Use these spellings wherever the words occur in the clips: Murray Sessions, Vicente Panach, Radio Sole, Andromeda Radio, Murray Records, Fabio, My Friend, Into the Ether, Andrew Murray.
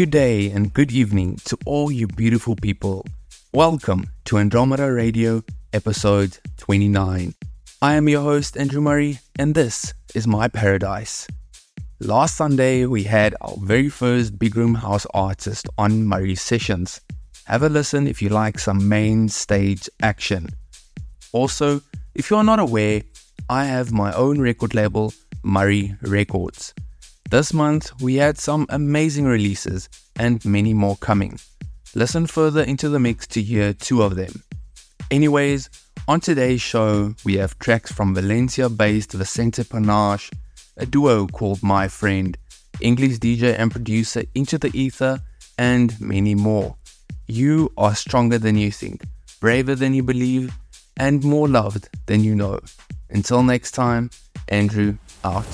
Good day and good evening to all you beautiful people. Welcome to Andromeda Radio, episode 29. I am your host, Andrew Murray, and this is my paradise. Last Sunday, we had our very first Big Room House artist on Murray Sessions. Have a listen if you like some main stage action. Also, if you are not aware, I have my own record label, Murray Records. This month, we had some amazing releases and many more coming. Listen further into the mix to hear two of them. Anyways, on today's show, we have tracks from Valencia-based Vicente Panach, a duo called My Friend, English DJ and producer Into the Ether, and many more. You are stronger than you think, braver than you believe, and more loved than you know. Until next time, Andrew out.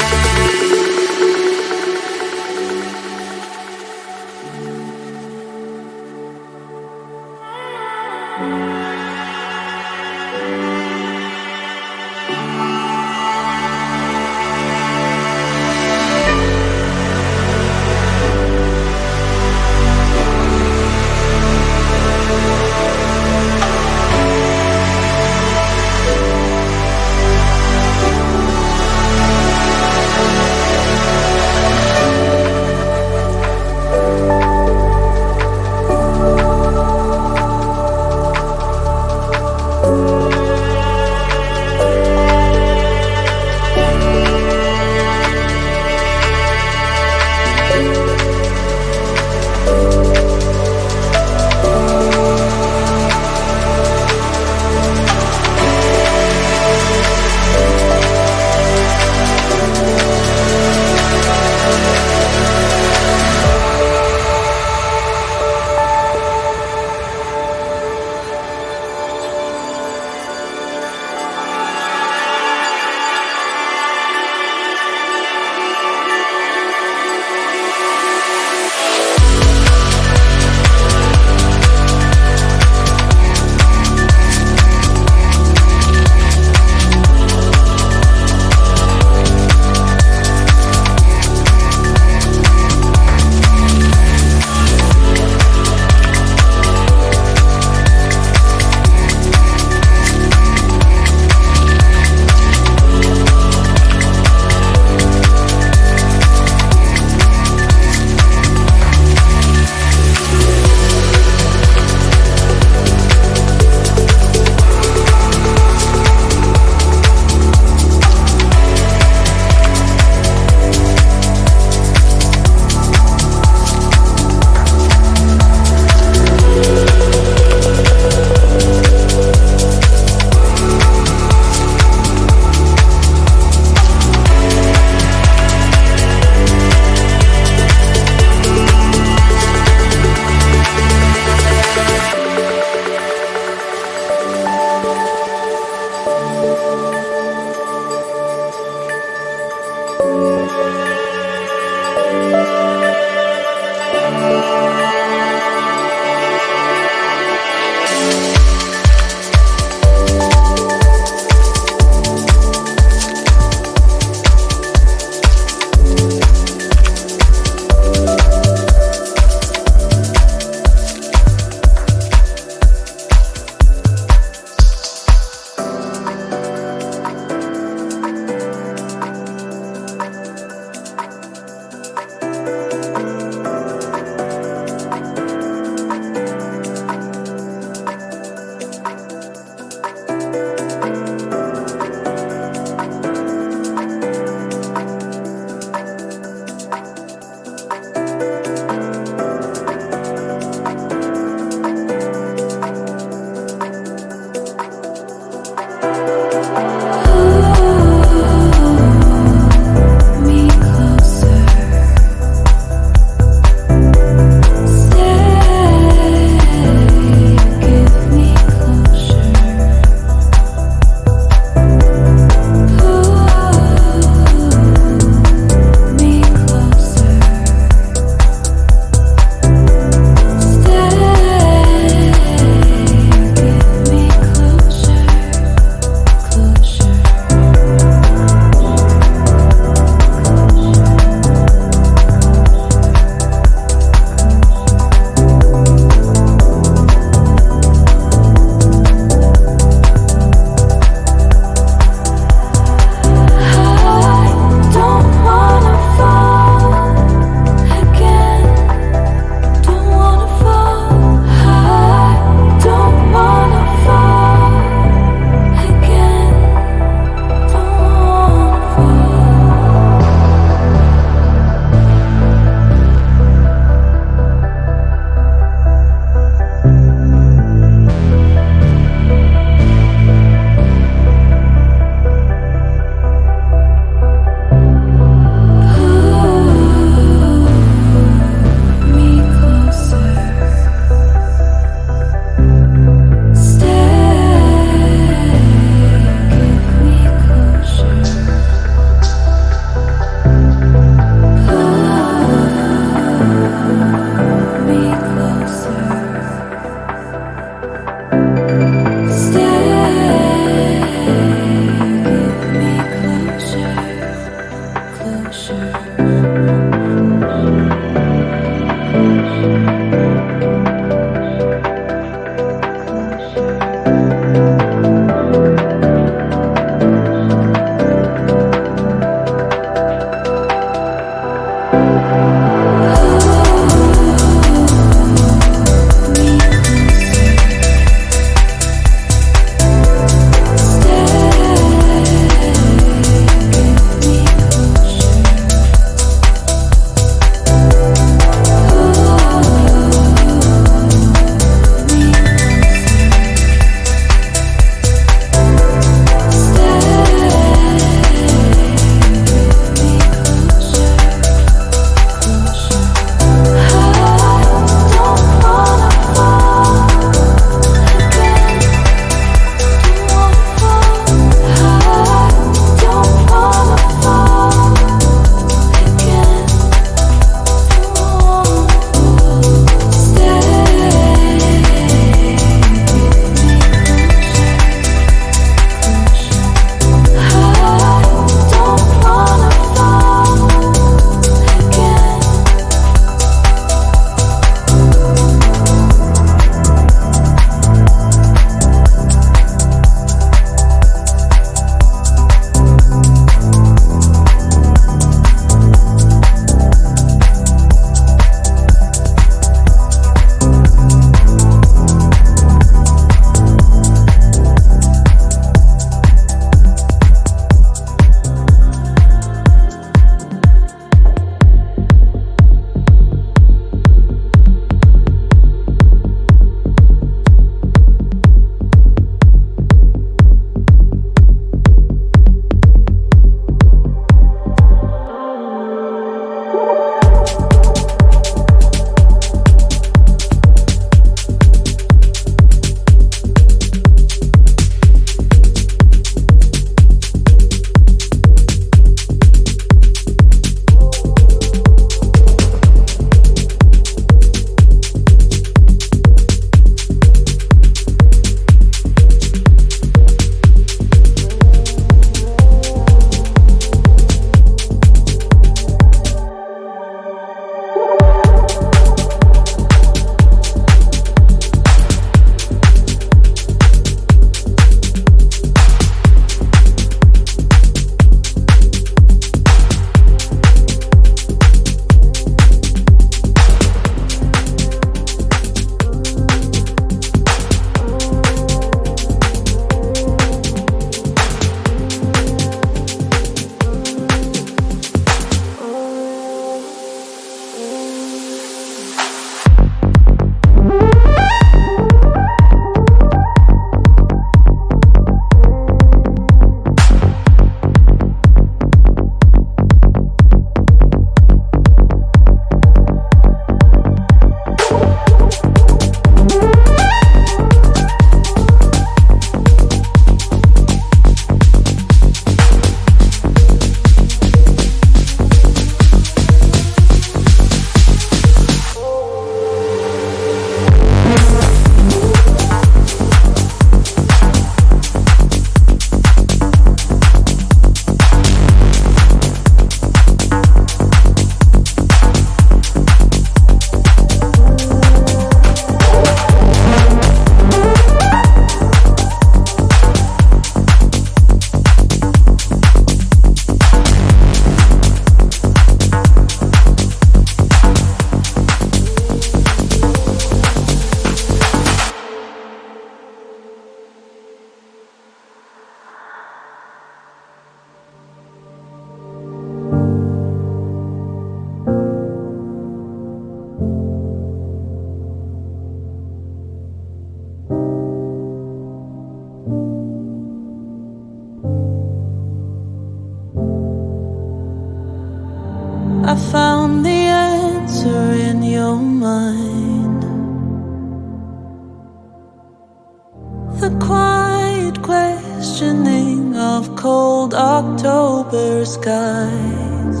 the quiet questioning of cold October skies.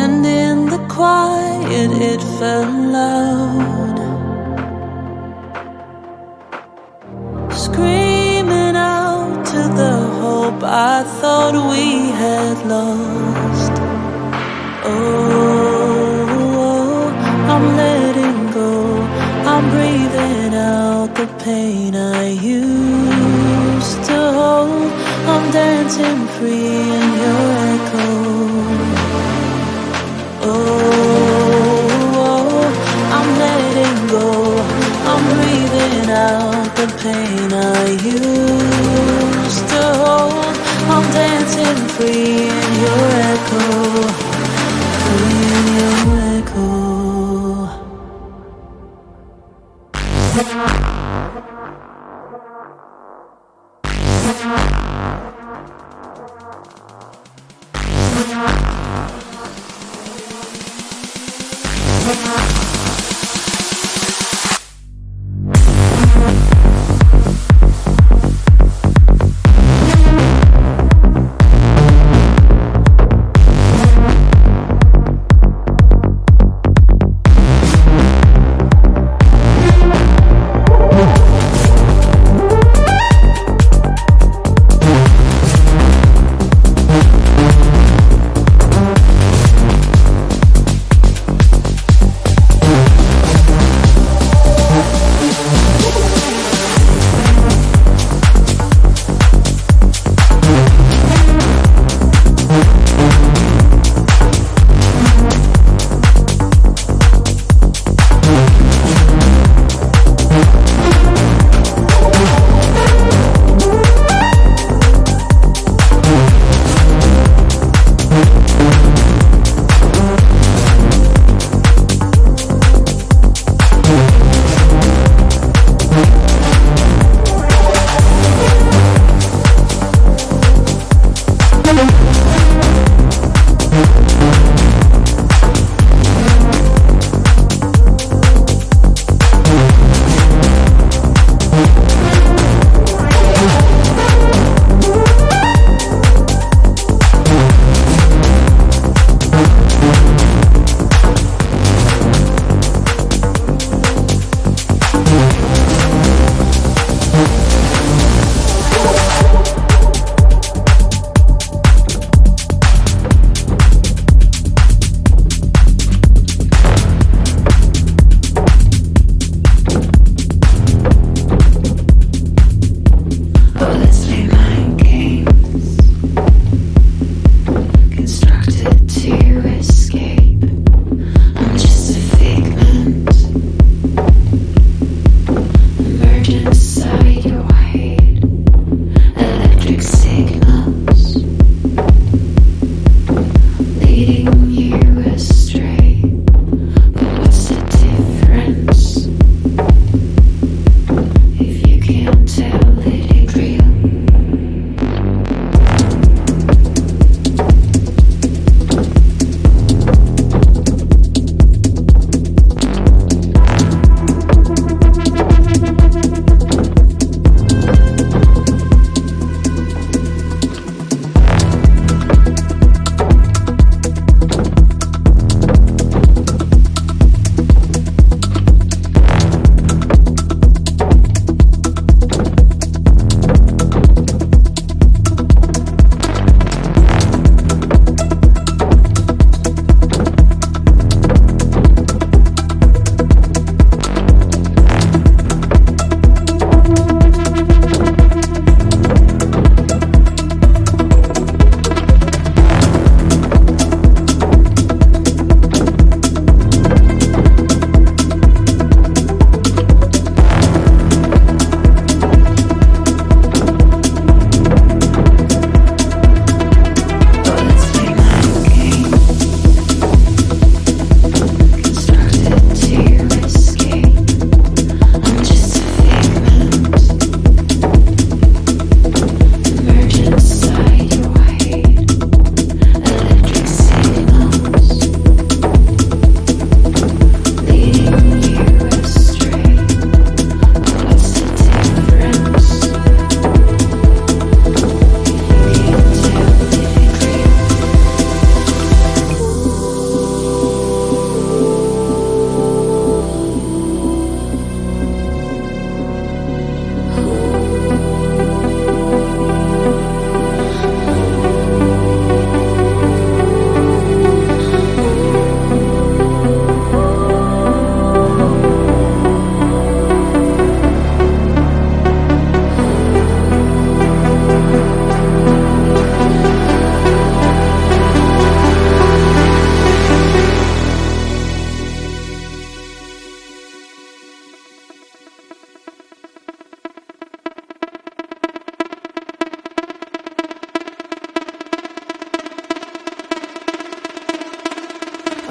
And in the quiet it fell loud, screaming out to the hope I thought we had lost. Oh, I'm letting go, I'm breathing out the pain I used to hold. I'm dancing free in your echo. Oh, I'm letting go, I'm breathing out the pain I used to hold. I'm dancing free in your echo, free in your echo.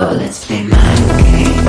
Oh, let's play my game.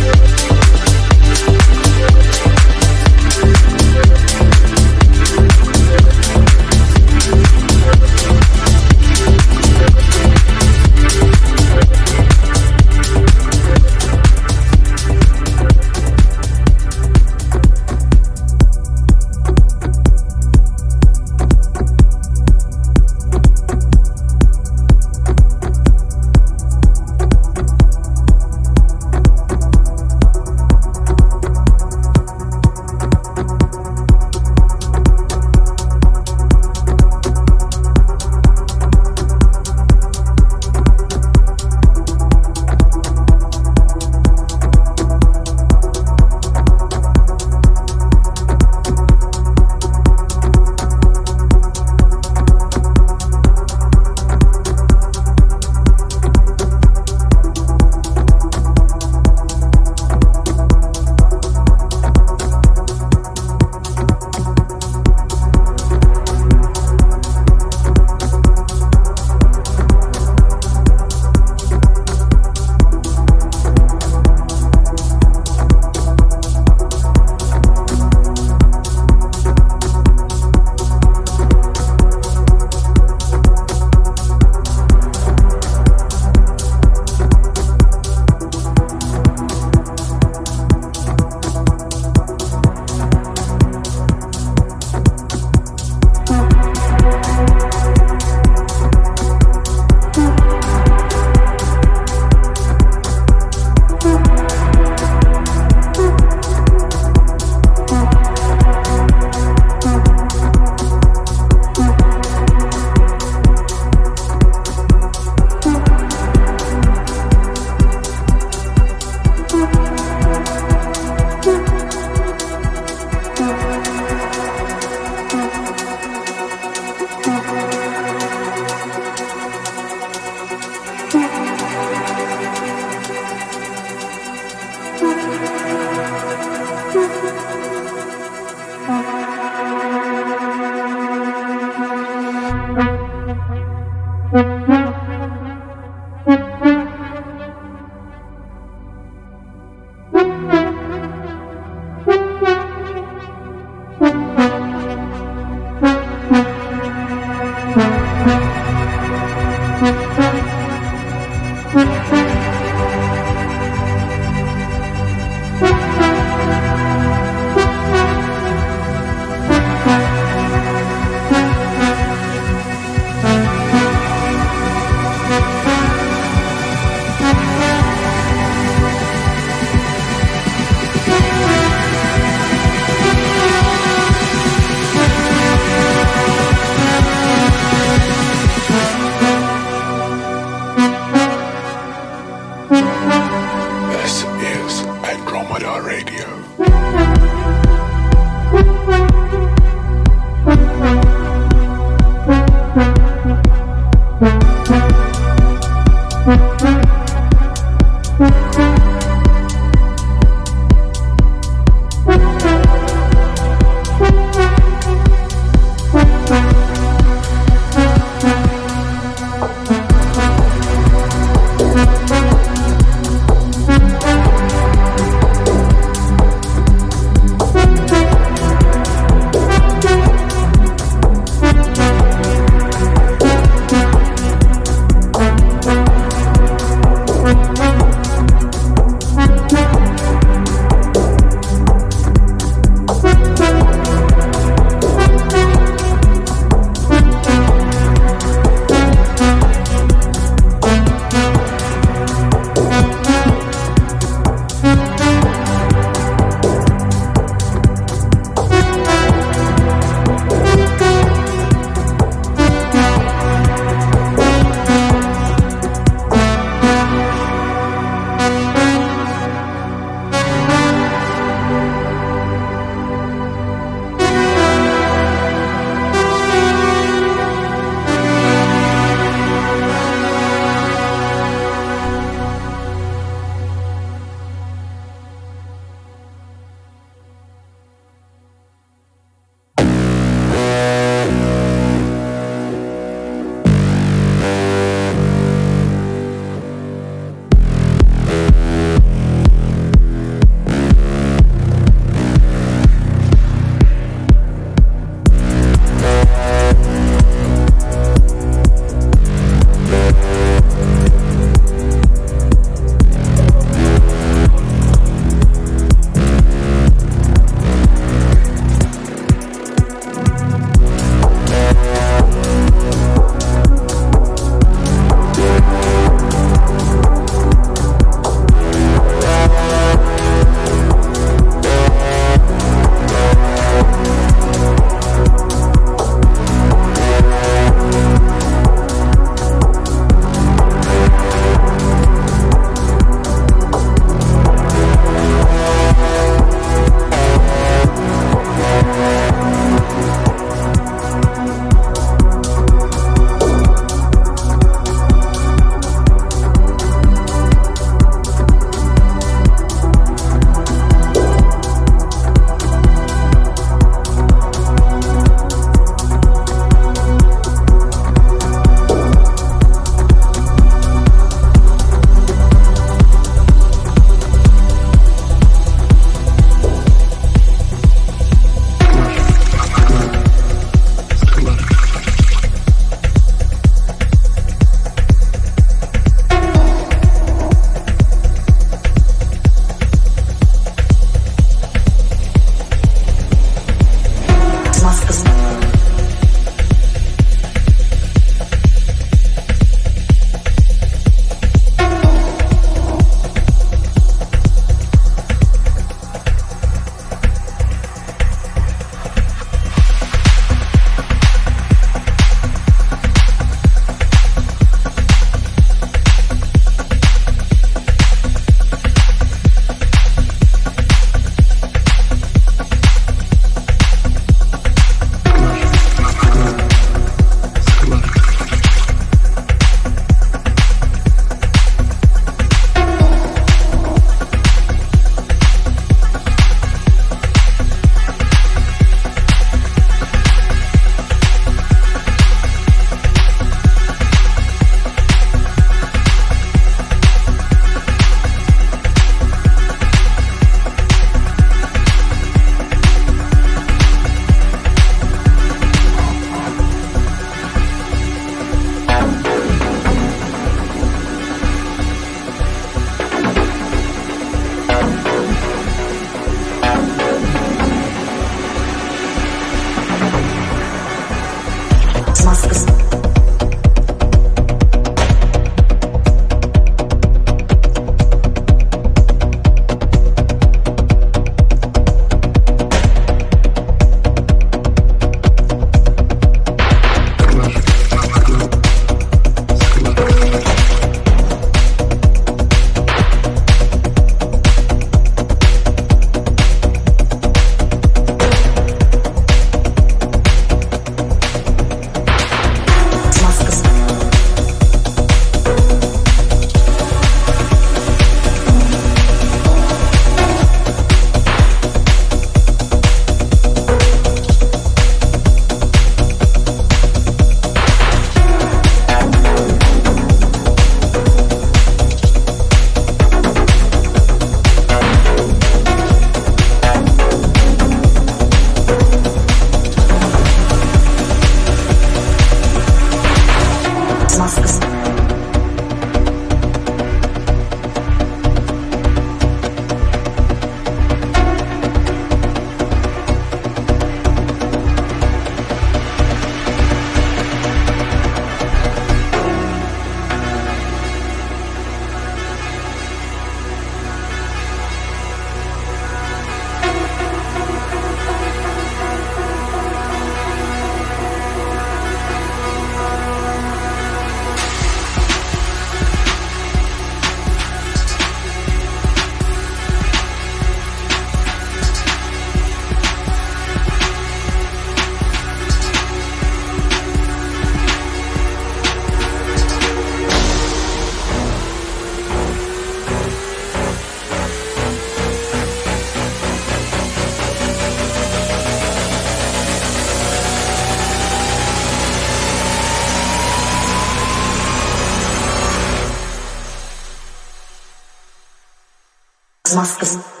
must